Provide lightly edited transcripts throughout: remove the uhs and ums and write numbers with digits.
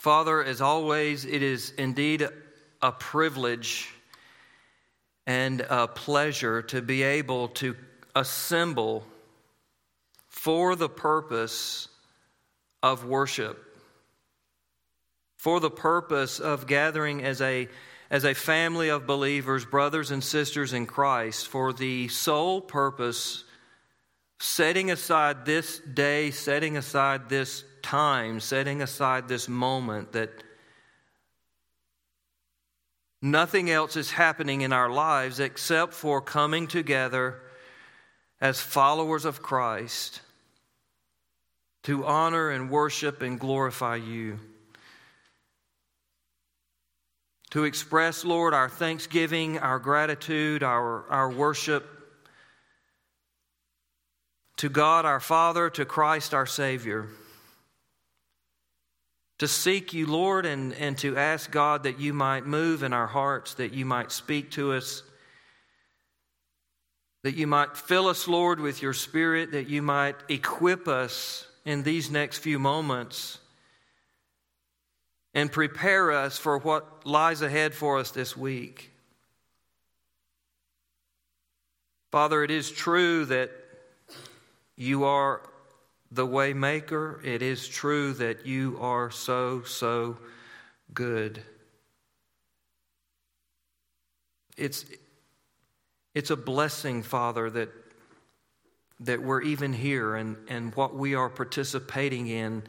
Father, as always, it is indeed a privilege and a pleasure to be able to assemble for the purpose of worship, for the purpose of gathering as a family of believers, brothers and sisters in Christ, for the sole purpose, setting aside this day, setting aside this time, setting aside this moment, that nothing else is happening in our lives except for coming together as followers of Christ to honor and worship and glorify you. To express, Lord, our thanksgiving, our gratitude, our worship to God our Father, to Christ our Savior. To seek you, Lord, and to ask God that you might move in our hearts, that you might speak to us, that you might fill us, Lord, with your Spirit, that you might equip us in these next few moments and prepare us for what lies ahead for us this week. Father, it is true that you are the way maker. It is true that you are so good. It's a blessing, Father, that we're even here and what we are participating in.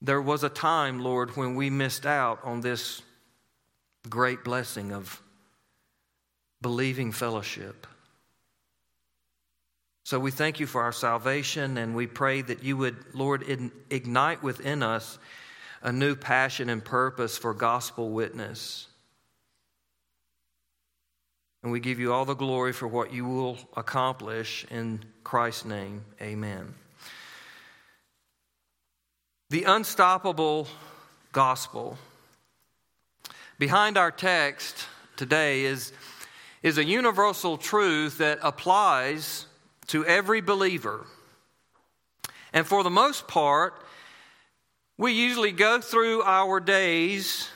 There was a time, Lord, when we missed out on this great blessing of believing fellowship. So we thank you for our salvation, and we pray that you would, Lord, ignite within us a new passion and purpose for gospel witness. And we give you all the glory for what you will accomplish in Christ's name. Amen. The unstoppable gospel. Behind our text today is a universal truth that applies to every believer. And for the most part, we usually go through our days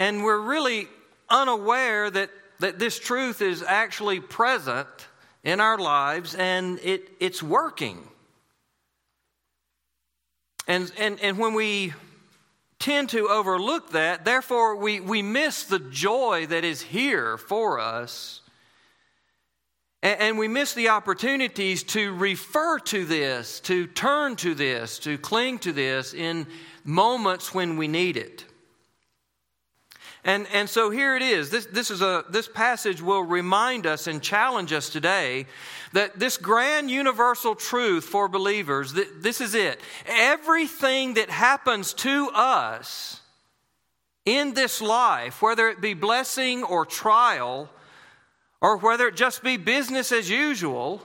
and we're really unaware that this truth is actually present in our lives and it's working. And when we tend to overlook that, therefore we miss the joy that is here for us. And we miss the opportunities to refer to this, to turn to this, to cling to this in moments when we need it. And so here it is. This passage will remind us and challenge us today that this grand universal truth for believers, this is it. Everything that happens to us in this life, whether it be blessing or trial, or whether it just be business as usual,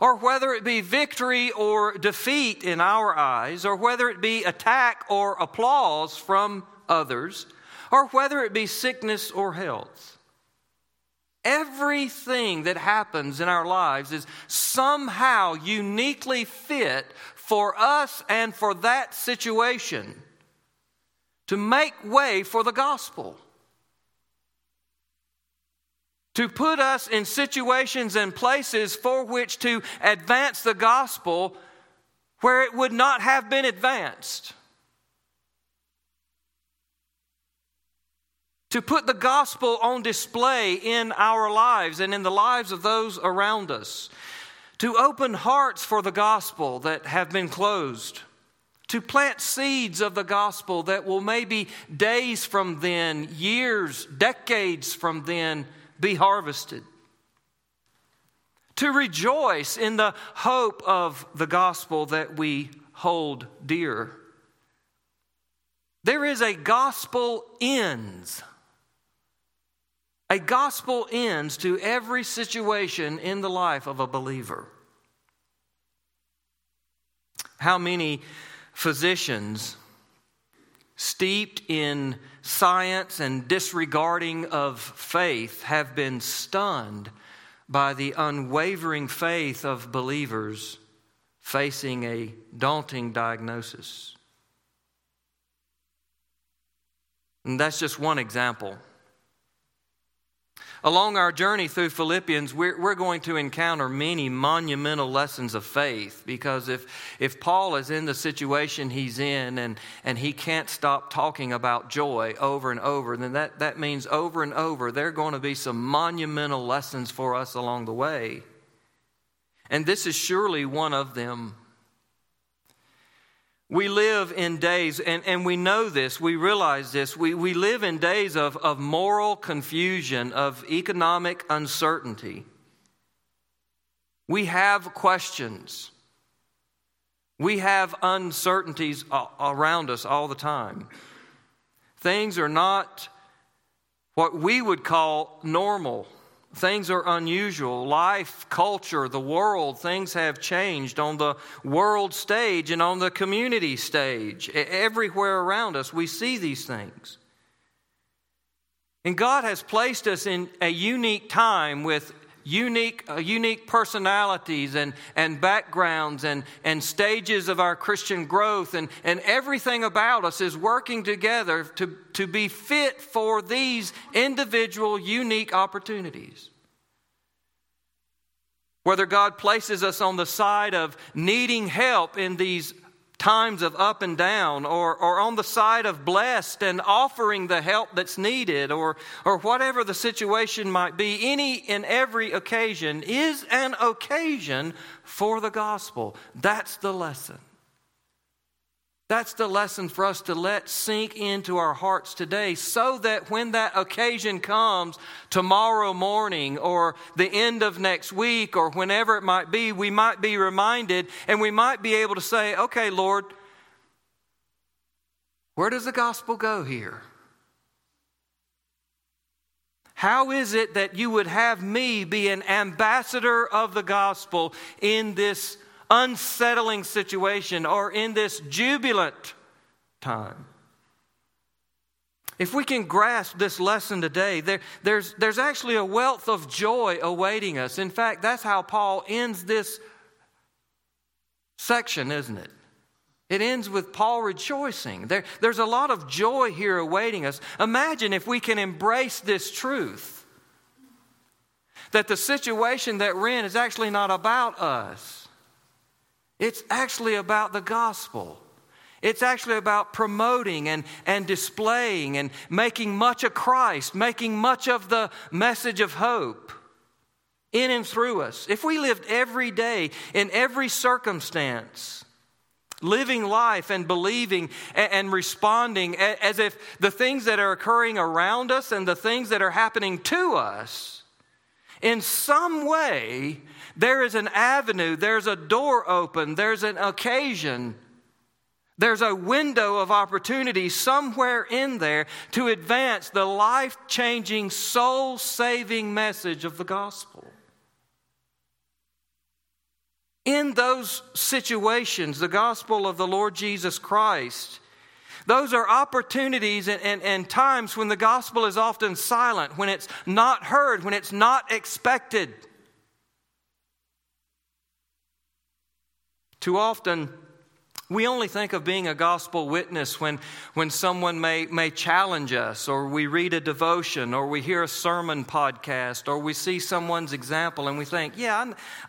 or whether it be victory or defeat in our eyes, or whether it be attack or applause from others, or whether it be sickness or health. Everything that happens in our lives is somehow uniquely fit for us and for that situation to make way for the gospel. To put us in situations and places for which to advance the gospel where it would not have been advanced. To put the gospel on display in our lives and in the lives of those around us. To open hearts for the gospel that have been closed. To plant seeds of the gospel that will maybe days from then, years, decades from then, be harvested. To rejoice in the hope of the gospel that we hold dear. There is a gospel ends. A gospel ends to every situation in the life of a believer. How many physicians, steeped in science and disregarding of faith, have been stunned by the unwavering faith of believers facing a daunting diagnosis? And that's just one example. Along our journey through Philippians, we're going to encounter many monumental lessons of faith, because if Paul is in the situation he's in and he can't stop talking about joy over and over, then that means over and over there are going to be some monumental lessons for us along the way. And this is surely one of them. We live in days, and we know this, we realize this, we live in days of moral confusion, of economic uncertainty. We have questions. We have uncertainties around us all the time. Things are not what we would call normal. Things are unusual. Life, culture, the world, things have changed on the world stage and on the community stage. Everywhere around us, we see these things. And God has placed us in a unique time with unique personalities and backgrounds and stages of our Christian growth, and everything about us is working together to be fit for these individual unique opportunities. Whether God places us on the side of needing help in these times of up and down, or on the side of blessed and offering the help that's needed, or whatever the situation might be, any and every occasion is an occasion for the gospel. That's the lesson. That's the lesson for us to let sink into our hearts today, so that when that occasion comes tomorrow morning or the end of next week or whenever it might be, we might be reminded and we might be able to say, okay, Lord, where does the gospel go here? How is it that you would have me be an ambassador of the gospel in this unsettling situation or in this jubilant time? If we can grasp this lesson today, there's actually a wealth of joy awaiting us. In fact, that's how Paul ends this section, isn't it? It ends with Paul rejoicing. There's a lot of joy here awaiting us. Imagine if we can embrace this truth, that the situation that we're in is actually not about us. It's actually about the gospel. It's actually about promoting and displaying and making much of Christ, making much of the message of hope in and through us. If we lived every day in every circumstance, living life and believing and responding as if the things that are occurring around us and the things that are happening to us, in some way, there is an avenue, there's a door open, there's an occasion, there's a window of opportunity somewhere in there to advance the life-changing, soul-saving message of the gospel. In those situations, the gospel of the Lord Jesus Christ, those are opportunities and times when the gospel is often silent, when it's not heard, when it's not expected. Too often, we only think of being a gospel witness when someone may challenge us, or we read a devotion, or we hear a sermon podcast, or we see someone's example, and we think,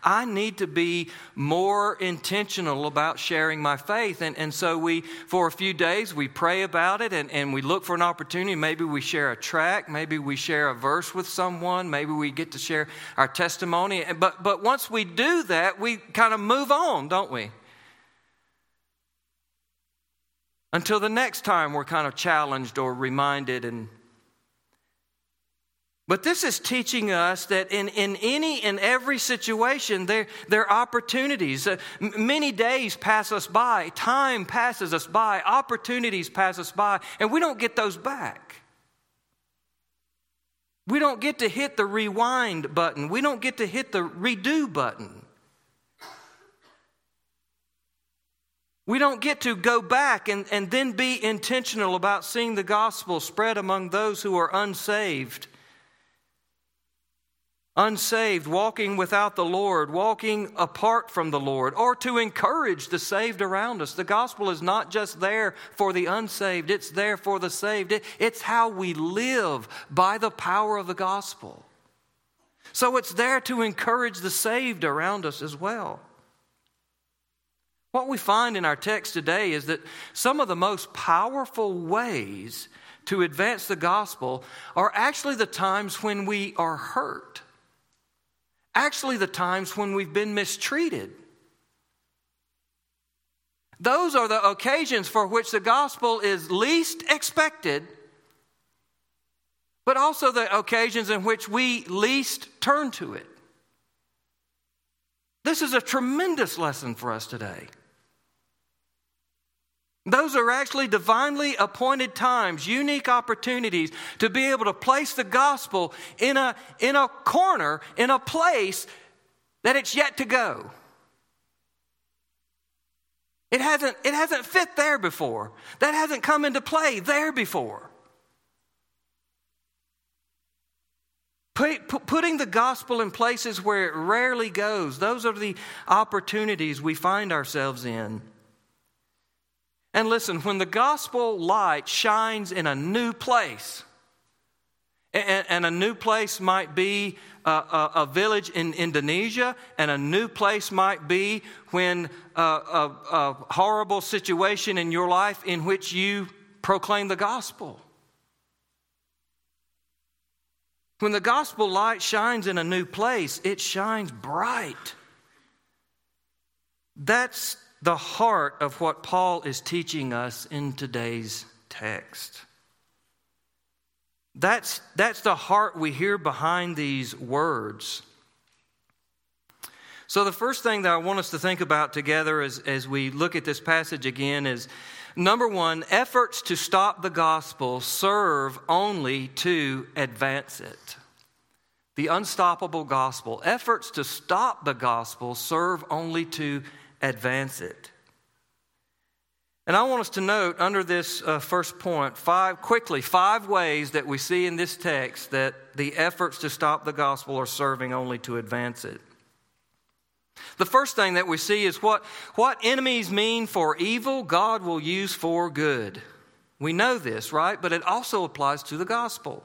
I need to be more intentional about sharing my faith. And so we, for a few days, we pray about it, and we look for an opportunity. Maybe we share a tract. Maybe we share a verse with someone. Maybe we get to share our testimony. But once we do that, we kind of move on, don't we? Until the next time we're kind of challenged or reminded. But this is teaching us that in any and every situation, there are opportunities. Many days pass us by. Time passes us by. Opportunities pass us by. And we don't get those back. We don't get to hit the rewind button. We don't get to hit the redo button. We don't get to go back and then be intentional about seeing the gospel spread among those who are unsaved. unsaved, walking without the Lord, walking apart from the Lord, or to encourage the saved around us. The gospel is not just there for the unsaved, it's there for the saved. It's how we live by the power of the gospel. So it's there to encourage the saved around us as well. What we find in our text today is that some of the most powerful ways to advance the gospel are actually the times when we are hurt. Actually, the times when we've been mistreated. Those are the occasions for which the gospel is least expected, but also the occasions in which we least turn to it. This is a tremendous lesson for us today. Those are actually divinely appointed times, unique opportunities to be able to place the gospel in a corner, in a place that it's yet to go. It hasn't fit there before. That hasn't come into play there before. Putting the gospel in places where it rarely goes. Those are the opportunities we find ourselves in. And listen, when the gospel light shines in a new place, and a new place might be a village in Indonesia, and a new place might be when a horrible situation in your life in which you proclaim the gospel. When the gospel light shines in a new place, it shines bright. That's the heart of what Paul is teaching us in today's text. That's the heart we hear behind these words. So the first thing that I want us to think about together as we look at this passage again is, number one, efforts to stop the gospel serve only to advance it. The unstoppable gospel. Efforts to stop the gospel serve only to advance it. And I want us to note under this first point, five ways that we see in this text that the efforts to stop the gospel are serving only to advance it. The first thing that we see is what enemies mean for evil, God will use for good. We know this, right? But it also applies to the gospel.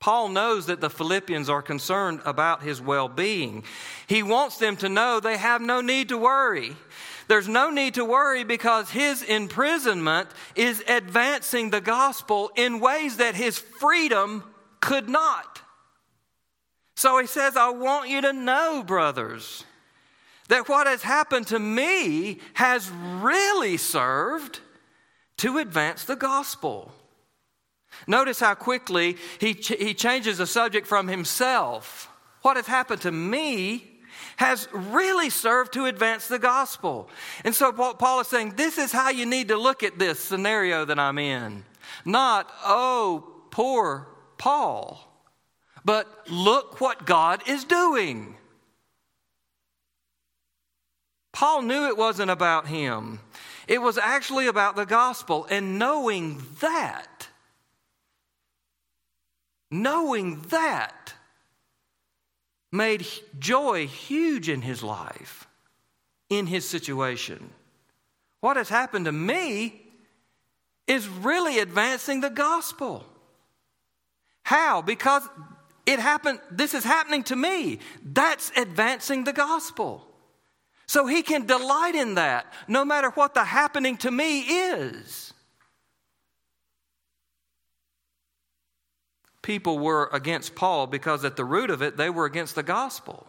Paul knows that the Philippians are concerned about his well-being. He wants them to know they have no need to worry. There's no need to worry because his imprisonment is advancing the gospel in ways that his freedom could not. So he says, I want you to know, brothers, that what has happened to me has really served to advance the gospel. Notice how quickly he changes the subject from himself. What has happened to me has really served to advance the gospel. And so Paul is saying, this is how you need to look at this scenario that I'm in. Not, oh, poor Paul. But look what God is doing. Paul knew it wasn't about him. It was actually about the gospel. And knowing that made joy huge in his life, in his situation. What has happened to me is really advancing the gospel. How? Because it happened. This is happening to me. That's advancing the gospel. So he can delight in that no matter what the happening to me is. People were against Paul because at the root of it, they were against the gospel.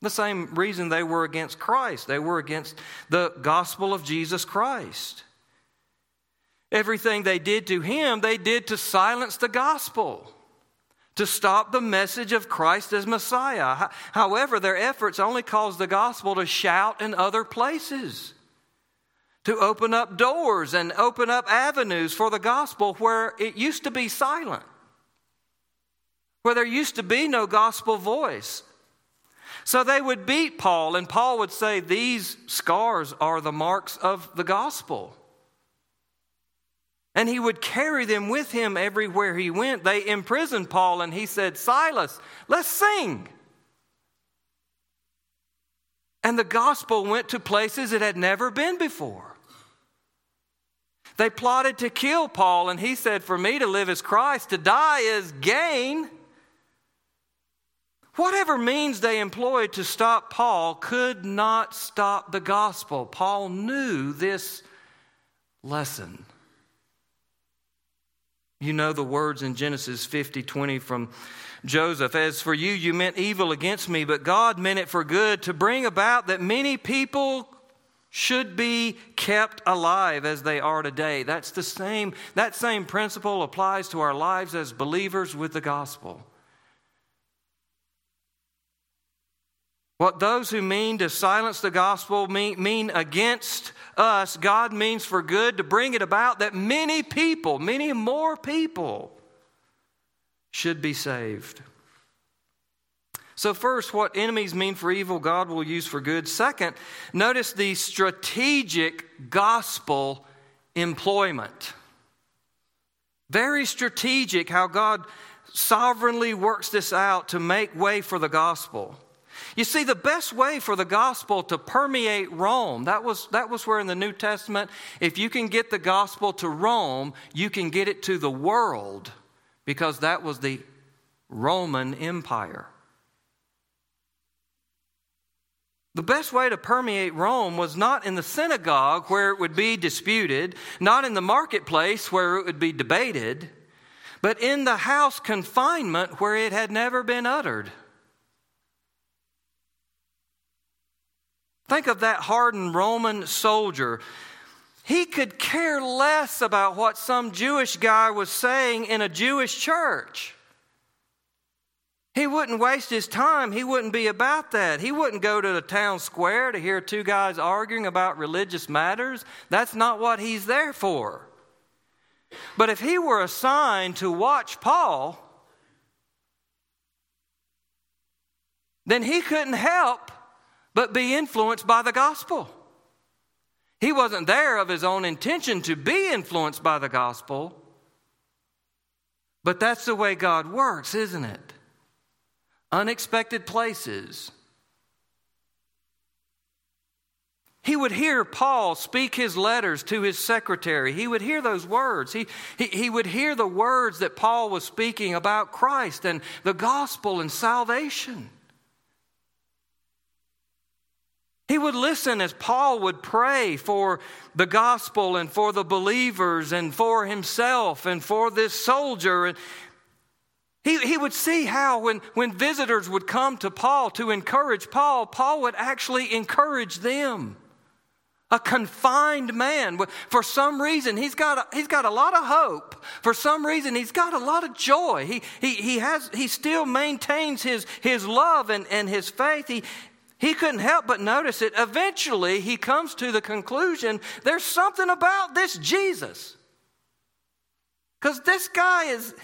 The same reason they were against Christ. They were against the gospel of Jesus Christ. Everything they did to him, they did to silence the gospel, to stop the message of Christ as Messiah. However, their efforts only caused the gospel to shout in other places, to open up doors and open up avenues for the gospel where it used to be silent, where there used to be no gospel voice. So they would beat Paul, and Paul would say, these scars are the marks of the gospel. and he would carry them with him everywhere he went. They imprisoned Paul, and he said, "Silas, let's sing." And the gospel went to places it had never been before. They plotted to kill Paul, and he said, "For me to live is Christ, to die is gain." Whatever means they employed to stop Paul could not stop the gospel. Paul knew this lesson. You know the words in Genesis 50:20 from Joseph, "As for you, you meant evil against me, but God meant it for good to bring about that many people should be kept alive as they are today." That's the same. That same principle applies to our lives as believers with the gospel. What those who mean to silence the gospel mean against us, God means for good to bring it about that many people, many more people should be saved. So first, what enemies mean for evil, God will use for good. Second, notice the strategic gospel employment. Very strategic how God sovereignly works this out to make way for the gospel. You see, the best way for the gospel to permeate Rome, that was where in the New Testament, if you can get the gospel to Rome, you can get it to the world, because that was the Roman Empire. The best way to permeate Rome was not in the synagogue where it would be disputed, not in the marketplace where it would be debated, but in the house confinement where it had never been uttered. Think of that hardened Roman soldier. He could care less about what some Jewish guy was saying in a Jewish church. He wouldn't waste his time. He wouldn't be about that. He wouldn't go to the town square to hear two guys arguing about religious matters. That's not what he's there for. But if he were assigned to watch Paul, then he couldn't help but be influenced by the gospel. He wasn't there of his own intention to be influenced by the gospel. But that's the way God works, isn't it? Unexpected places. He would hear Paul speak his letters to his secretary. He would hear those words. He would hear the words that Paul was speaking about Christ and the gospel and salvation. He would listen as Paul would pray for the gospel and for the believers and for himself and for this soldier. And he would see how when visitors would come to Paul to encourage Paul, Paul would actually encourage them. A confined man. For some reason, he's got a lot of hope. For some reason, he's got a lot of joy. He still maintains his love and his faith. He couldn't help but notice it. Eventually, he comes to the conclusion, there's something about this Jesus. Because this guy is,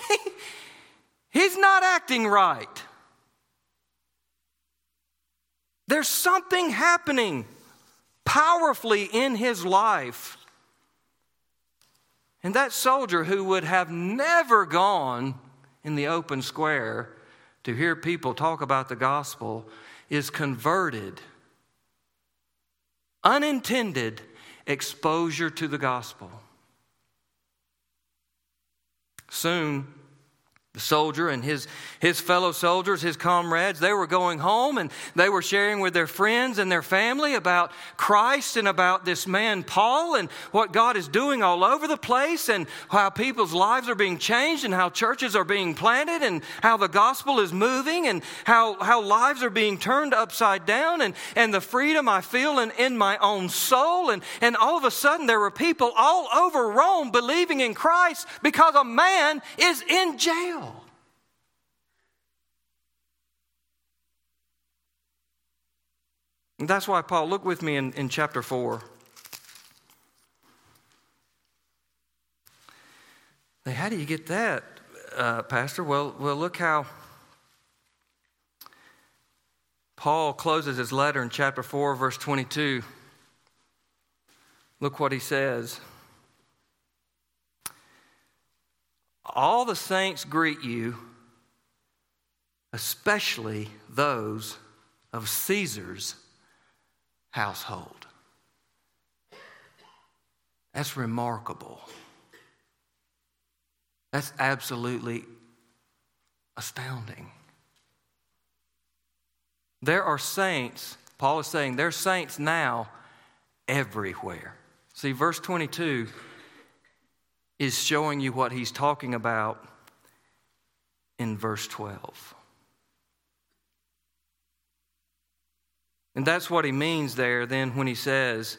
he's not acting right. There's something happening powerfully in his life. And that soldier who would have never gone in the open square to hear people talk about the gospel is converted. Unintended exposure to the gospel. Soon, the soldier and his fellow soldiers, his comrades, they were going home and they were sharing with their friends and their family about Christ and about this man Paul and what God is doing all over the place and how people's lives are being changed and how churches are being planted and how the gospel is moving and how lives are being turned upside down and the freedom I feel in my own soul. And all of a sudden there were people all over Rome believing in Christ because a man is in jail. And that's why Paul, look with me in chapter 4. Now, how do you get that, Pastor? Well, look how Paul closes his letter in chapter 4, verse 22. Look what he says. All the saints greet you, especially those of Caesar's household. That's remarkable. That's absolutely astounding. There are saints, Paul is saying, there are saints now everywhere. See, verse 22 is showing you what he's talking about in verse 12. And that's what he means there then when he says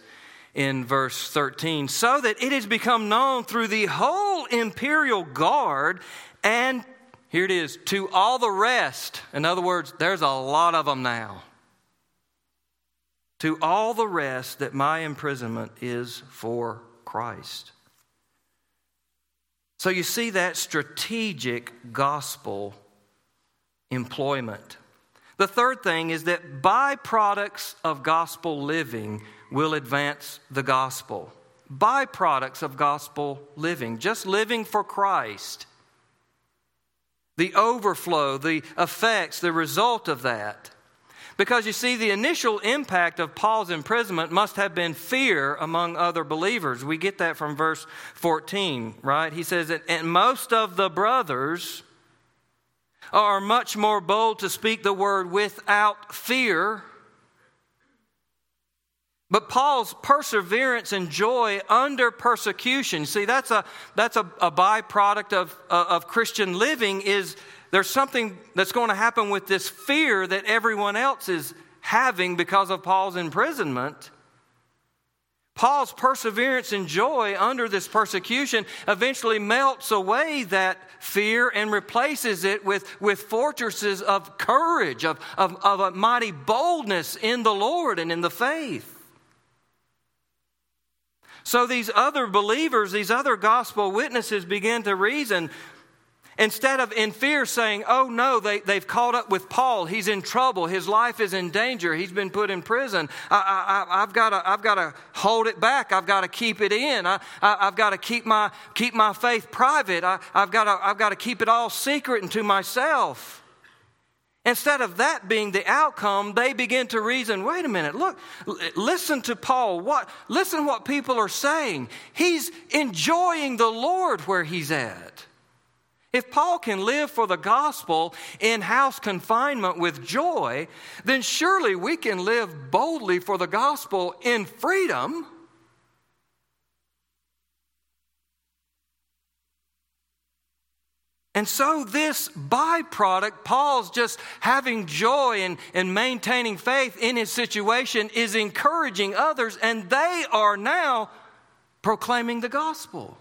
in verse 13, so that it has become known through the whole imperial guard and, here it is, to all the rest. In other words, there's a lot of them now. To all the rest that my imprisonment is for Christ. So you see that strategic gospel employment. The third thing is that byproducts of gospel living will advance the gospel. Byproducts of gospel living, just living for Christ. The overflow, the effects, the result of that. Because you see, the initial impact of Paul's imprisonment must have been fear among other believers. We get that from verse 14, right? He says that, and most of the brothers are much more bold to speak the word without fear. But Paul's perseverance and joy under persecution, see, that's a byproduct of Christian living, is there's something that's going to happen with this fear that everyone else is having because of Paul's imprisonment. Paul's perseverance and joy under this persecution eventually melts away that fear and replaces it with fortresses of courage, of a mighty boldness in the Lord and in the faith. So these other believers, these other gospel witnesses begin to reason. Instead of in fear saying, oh no, they've caught up with Paul. He's in trouble. His life is in danger. He's been put in prison. I've got to hold it back. I've got to keep it in. I've got to keep my faith private. I've got to keep it all secret and to myself. Instead of that being the outcome, they begin to reason, wait a minute, look, listen to Paul. Listen what people are saying. He's enjoying the Lord where he's at. If Paul can live for the gospel in house confinement with joy, then surely we can live boldly for the gospel in freedom. And so this byproduct, Paul's just having joy and maintaining faith in his situation, is encouraging others, and they are now proclaiming the gospel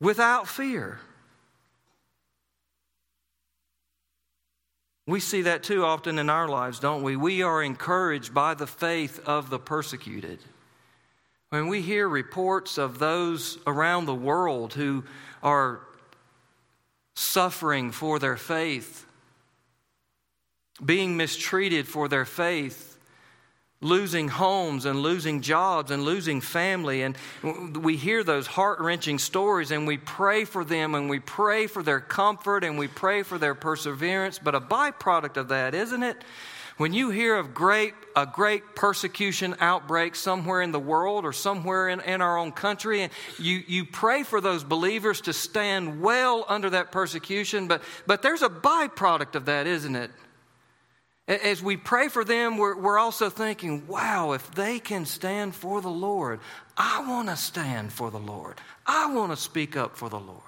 without fear. We see that too often in our lives, don't we? We are encouraged by the faith of the persecuted. When we hear reports of those around the world who are suffering for their faith, being mistreated for their faith, losing homes and losing jobs and losing family, and we hear those heart-wrenching stories and we pray for them and we pray for their comfort and we pray for their perseverance. But a byproduct of that, isn't it? When you hear of a great persecution outbreak somewhere in the world or somewhere in our own country, and you pray for those believers to stand well under that persecution, but there's a byproduct of that, isn't it? As we pray for them, we're also thinking, wow, if they can stand for the Lord, I want to stand for the Lord. I want to speak up for the Lord.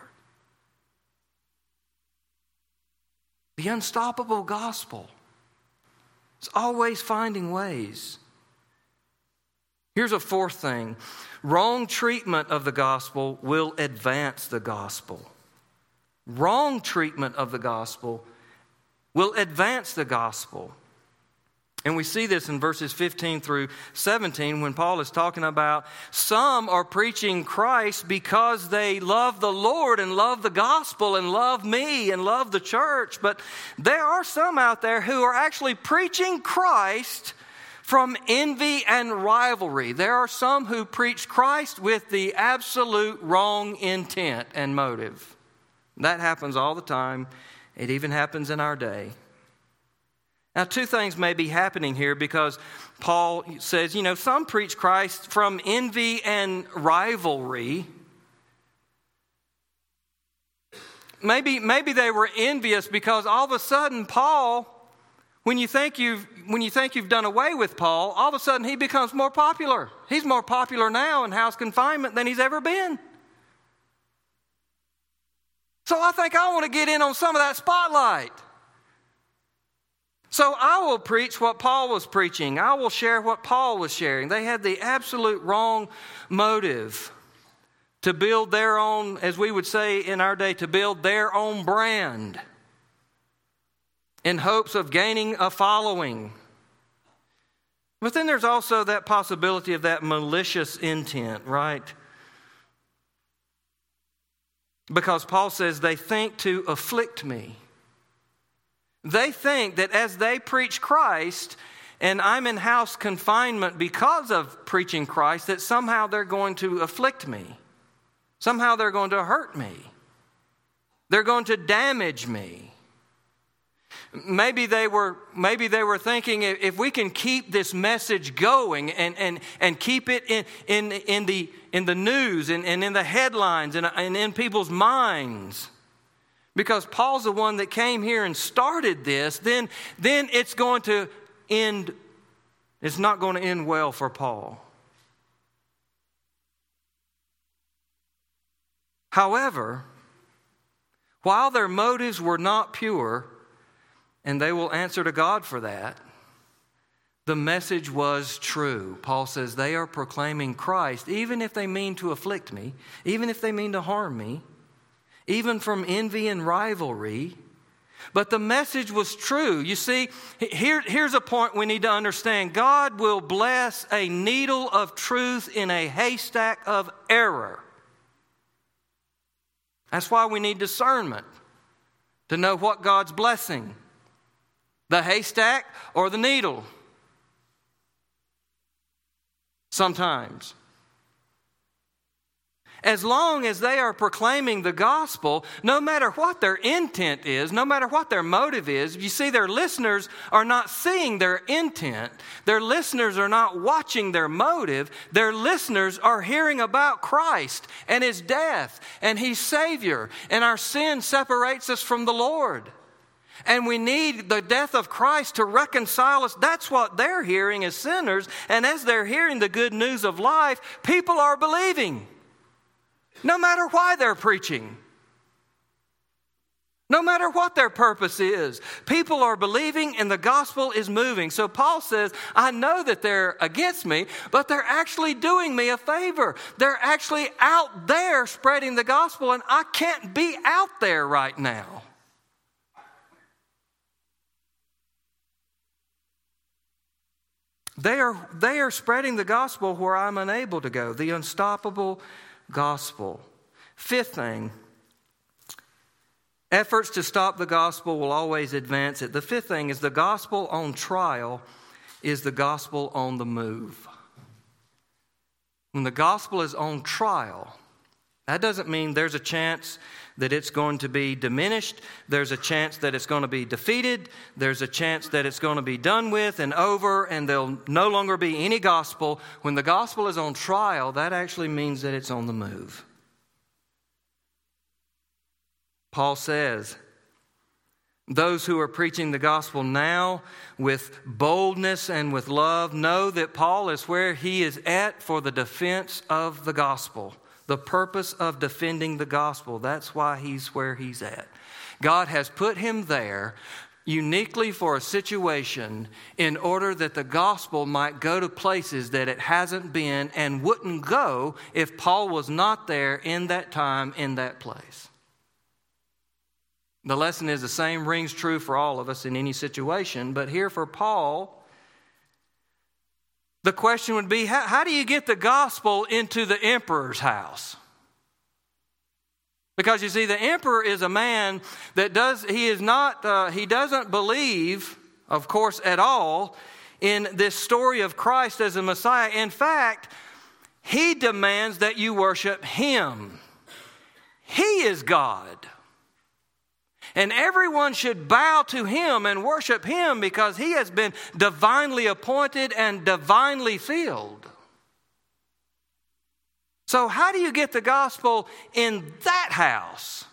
The unstoppable gospel. It's always finding ways. Here's a fourth thing. Wrong treatment of the gospel will advance the gospel. Wrong treatment of the gospel will advance the gospel. And we see this in verses 15 through 17 when Paul is talking about some are preaching Christ because they love the Lord and love the gospel and love me and love the church. But there are some out there who are actually preaching Christ from envy and rivalry. There are some who preach Christ with the absolute wrong intent and motive. That happens all the time. It even happens in our day. Now, two things may be happening here because Paul says, you know, some preach Christ from envy and rivalry. Maybe they were envious because all of a sudden Paul, when you think you've done away with Paul, all of a sudden he becomes more popular. He's more popular now in house confinement than he's ever been. So I think I want to get in on some of that spotlight. So I will preach what Paul was preaching. I will share what Paul was sharing. They had the absolute wrong motive to build their own, as we would say in our day, to build their own brand in hopes of gaining a following. But then there's also that possibility of that malicious intent, right? Because Paul says they think to afflict me. They think that as they preach Christ and I'm in house confinement because of preaching Christ, that somehow they're going to afflict me. Somehow they're going to hurt me. They're going to damage me. Maybe they were thinking, if we can keep this message going and keep it in the news and in the headlines and in people's minds, because Paul's the one that came here and started this, then it's going to end. It's not going to end well for Paul. However, while their motives were not pure, and they will answer to God for that, the message was true. Paul says they are proclaiming Christ, even if they mean to afflict me, even if they mean to harm me, even from envy and rivalry. But the message was true. You see, here's a point we need to understand. God will bless a needle of truth in a haystack of error. That's why we need discernment, to know what God's blessing, the haystack or the needle. Sometimes. As long as they are proclaiming the gospel, no matter what their intent is, no matter what their motive is, you see, their listeners are not seeing their intent. Their listeners are not watching their motive. Their listeners are hearing about Christ and His death and His Savior, and our sin separates us from the Lord. And we need the death of Christ to reconcile us. That's what they're hearing as sinners. And as they're hearing the good news of life, people are believing. No matter why they're preaching, no matter what their purpose is, people are believing and the gospel is moving. So Paul says, I know that they're against me, but they're actually doing me a favor. They're actually out there spreading the gospel, and I can't be out there right now. They are spreading the gospel where I'm unable to go, the unstoppable gospel. Fifth thing, efforts to stop the gospel will always advance it. The fifth thing is the gospel on trial is the gospel on the move. When the gospel is on trial, that doesn't mean there's a chance that it's going to be diminished. There's a chance that it's going to be defeated. There's a chance that it's going to be done with and over, and there'll no longer be any gospel. When the gospel is on trial, that actually means that it's on the move. Paul says, those who are preaching the gospel now with boldness and with love know that Paul is where he is at for the defense of the gospel. The purpose of defending the gospel. That's why he's where he's at. God has put him there uniquely for a situation in order that the gospel might go to places that it hasn't been and wouldn't go if Paul was not there in that time, in that place. The lesson is the same, rings true for all of us in any situation, but here for Paul, the question would be, how do you get the gospel into the emperor's house? Because you see, the emperor is a man that doesn't believe, of course, at all in this story of Christ as the Messiah. In fact, he demands that you worship him. He is God. And everyone should bow to him and worship him because he has been divinely appointed and divinely filled. So how do you get the gospel in that house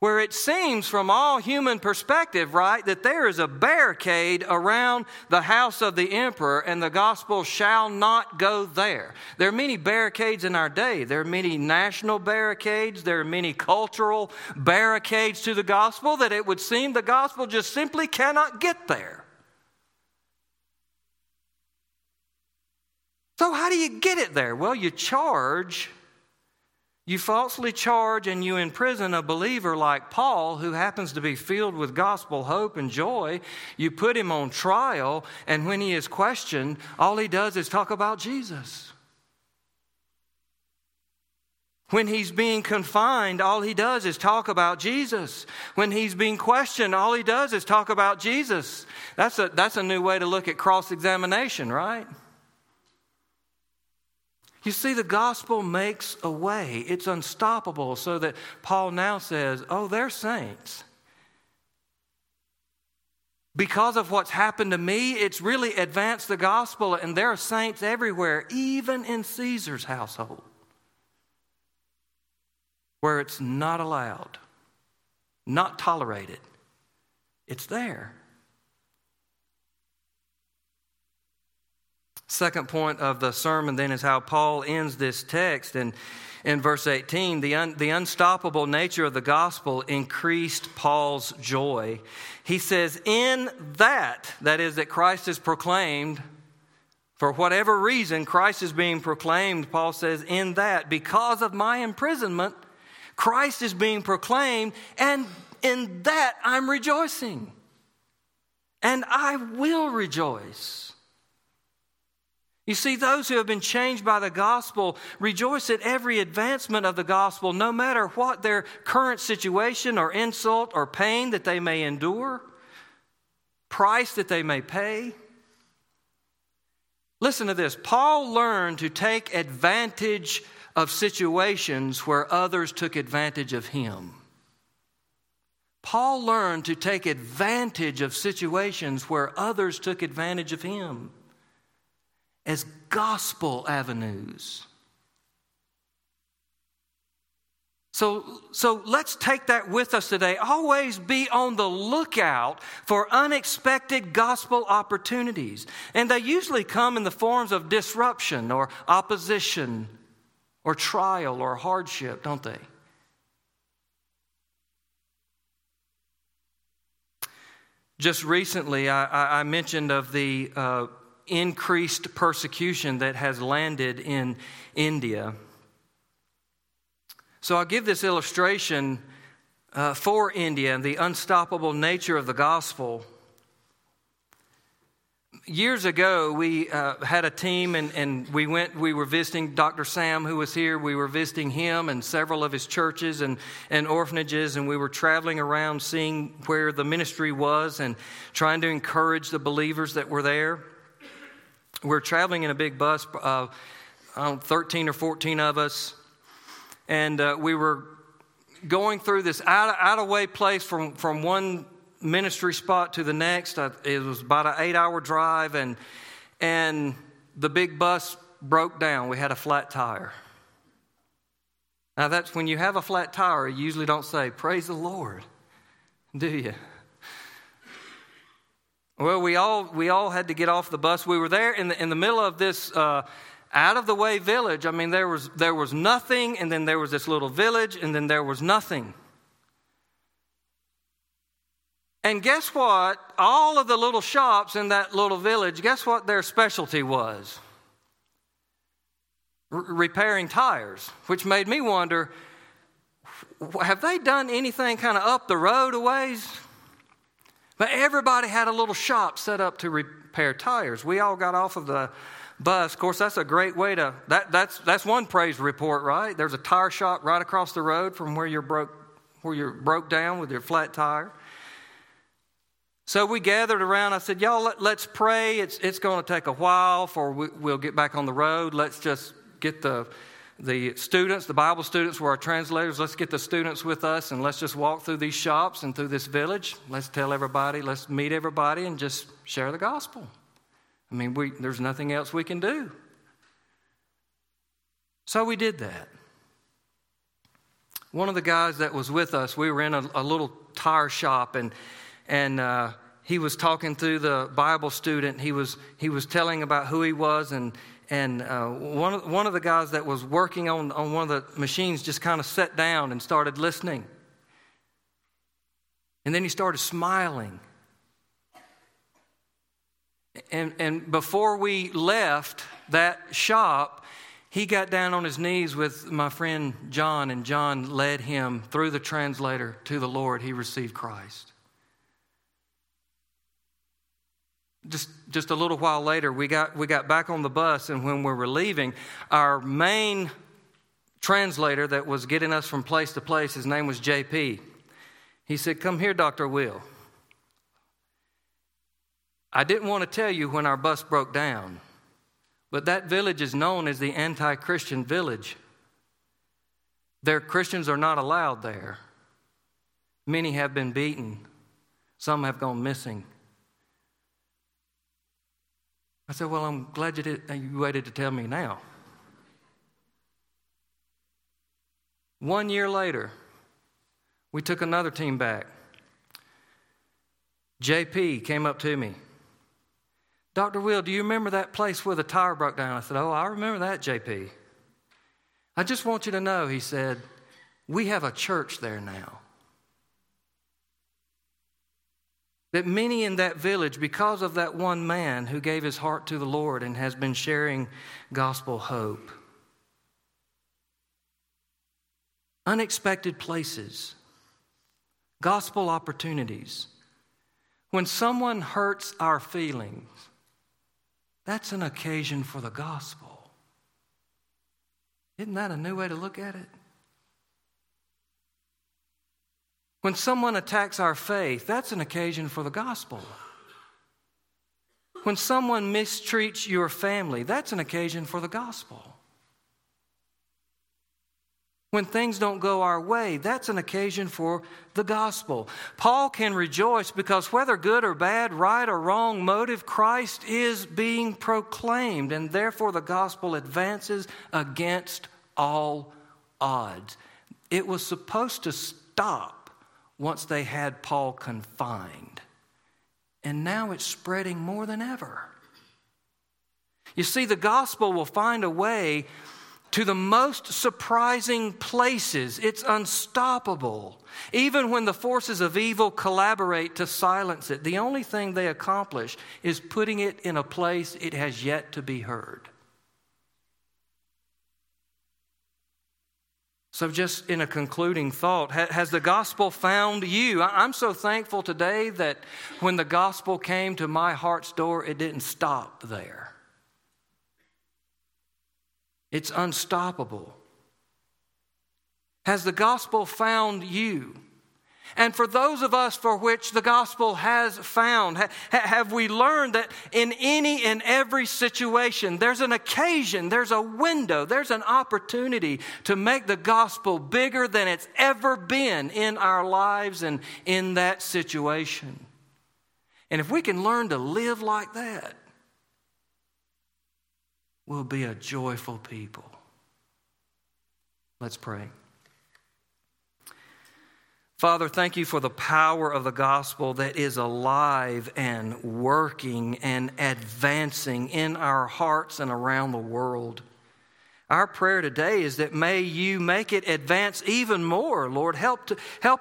where it seems from all human perspective, right, that there is a barricade around the house of the emperor and the gospel shall not go there? There are many barricades in our day. There are many national barricades. There are many cultural barricades to the gospel that it would seem the gospel just simply cannot get there. So how do you get it there? Well, you charge, you falsely charge, and you imprison a believer like Paul who happens to be filled with gospel hope and joy. You put him on trial, and when he is questioned, all he does is talk about Jesus. When he's being confined, all he does is talk about Jesus. When he's being questioned, all he does is talk about Jesus. That's a new way to look at cross-examination, right? You see, the gospel makes a way. It's unstoppable, so that Paul now says, oh, they're saints. Because of what's happened to me, it's really advanced the gospel, and there are saints everywhere, even in Caesar's household, where it's not allowed, not tolerated. It's there. Second point of the sermon then is how Paul ends this text. And in verse 18, the unstoppable nature of the gospel increased Paul's joy. He says, in that is that Christ is proclaimed, for whatever reason Christ is being proclaimed, Paul says, in that, because of my imprisonment, Christ is being proclaimed, and in that I'm rejoicing. And I will rejoice. You see, those who have been changed by the gospel rejoice at every advancement of the gospel, no matter what their current situation or insult or pain that they may endure, price that they may pay. Listen to this. Paul learned to take advantage of situations where others took advantage of him. Paul learned to take advantage of situations where others took advantage of him as gospel avenues. So let's take that with us today. Always be on the lookout for unexpected gospel opportunities. And they usually come in the forms of disruption or opposition or trial or hardship, don't they? Just recently, I mentioned of the increased persecution that has landed in India. So I'll give this illustration for India and the unstoppable nature of the gospel. Years ago, we had a team and we were visiting Dr. Sam, who was here. We were visiting him and several of his churches and orphanages, and we were traveling around seeing where the ministry was and trying to encourage the believers that were there. We're traveling in a big bus, 13 or 14 of us, and we were going through this out-of-way place from one ministry spot to the next. It was about an 8-hour drive, and the big bus broke down. We had a flat tire. Now, that's when you have a flat tire, you usually don't say, praise the Lord, do you? Well, we all had to get off the bus. We were there in the middle of this out-of-the-way village. I mean, there was nothing, and then there was this little village, and then there was nothing. And guess what? All of the little shops in that little village, guess what their specialty was? Repairing tires, which made me wonder, have they done anything kind of up the road a ways? But everybody had a little shop set up to repair tires. We all got off of the bus. Of course, that's a great way to, that's one praise report, right? There's a tire shop right across the road from where you broke down with your flat tire. So we gathered around. I said, y'all, let's pray. It's going to take a while for we'll get back on the road. Let's just get the students, the Bible students were our translators. Let's get the students with us, and let's just walk through these shops and through this village. Let's tell everybody, let's meet everybody and just share the gospel. I mean, there's nothing else we can do. So we did that. One of the guys that was with us, we were in a little tire shop, and he was talking to the Bible student. He was telling about who he was, and one of the guys that was working on one of the machines just kind of sat down and started listening. And then he started smiling. And before we left that shop, he got down on his knees with my friend John, and John led him through the translator to the Lord. He received Christ. Just a little while later, we got back on the bus, and when we were leaving, our main translator that was getting us from place to place, his name was JP. He said, "Come here, Dr. Will. I didn't want to tell you when our bus broke down, but that village is known as the anti-Christian village. Their Christians are not allowed there. Many have been beaten. Some have gone missing." I said, "Well, I'm glad you waited to tell me now." 1 year later, we took another team back. JP came up to me. "Dr. Will, do you remember that place where the tire broke down?" I said, "Oh, I remember that, JP. I just want you to know," he said, "we have a church there now. That many in that village, because of that one man who gave his heart to the Lord and has been sharing gospel hope." Unexpected places. Gospel opportunities. When someone hurts our feelings, that's an occasion for the gospel. Isn't that a new way to look at it? When someone attacks our faith, that's an occasion for the gospel. When someone mistreats your family, that's an occasion for the gospel. When things don't go our way, that's an occasion for the gospel. Paul can rejoice because whether good or bad, right or wrong motive, Christ is being proclaimed, and therefore the gospel advances against all odds. It was supposed to stop once they had Paul confined, and now it's spreading more than ever. You see, the gospel will find a way to the most surprising places. It's unstoppable. Even when the forces of evil collaborate to silence it, the only thing they accomplish is putting it in a place it has yet to be heard. So just in a concluding thought, has the gospel found you? I'm so thankful today that when the gospel came to my heart's door, it didn't stop there. It's unstoppable. Has the gospel found you? And for those of us for which the gospel has found, have we learned that in any and every situation, there's an occasion, there's a window, there's an opportunity to make the gospel bigger than it's ever been in our lives and in that situation? And if we can learn to live like that, we'll be a joyful people. Let's pray. Father, thank you for the power of the gospel that is alive and working and advancing in our hearts and around the world. Our prayer today is that may you make it advance even more, Lord. Help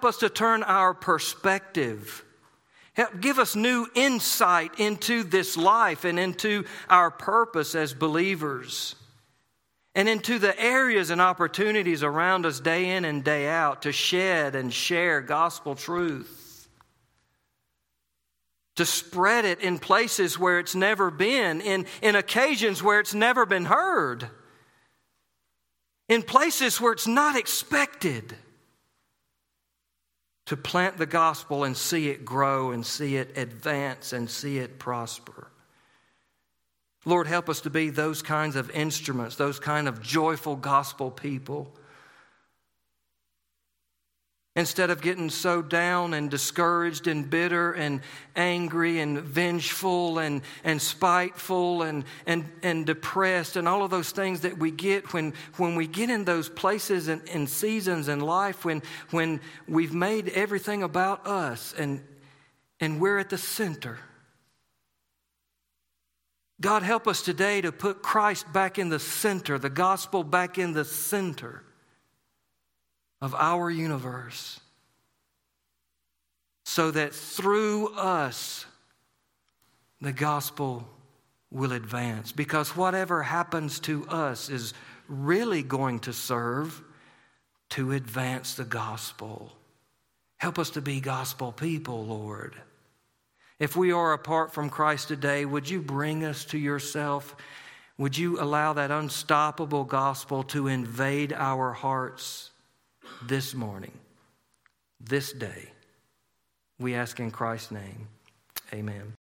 us to turn our perspective. Give us new insight into this life and into our purpose as believers and into the areas and opportunities around us day in and day out to shed and share gospel truth, to spread it in places where it's never been, in occasions where it's never been heard, in places where it's not expected. to plant the gospel and see it grow and see it advance and see it prosper. Lord, help us to be those kinds of instruments, those kind of joyful gospel people. Instead of getting so down and discouraged and bitter and angry and vengeful and spiteful and depressed and all of those things that we get when we get in those places and seasons in life when we've made everything about us and we're at the center. God, help us today to put Christ back in the center, the gospel back in the center of our universe, so that through us the gospel will advance. Because whatever happens to us is really going to serve to advance the gospel. Help us to be gospel people, Lord. If we are apart from Christ today, would you bring us to yourself? Would you allow that unstoppable gospel to invade our hearts this morning, this day? We ask in Christ's name. Amen.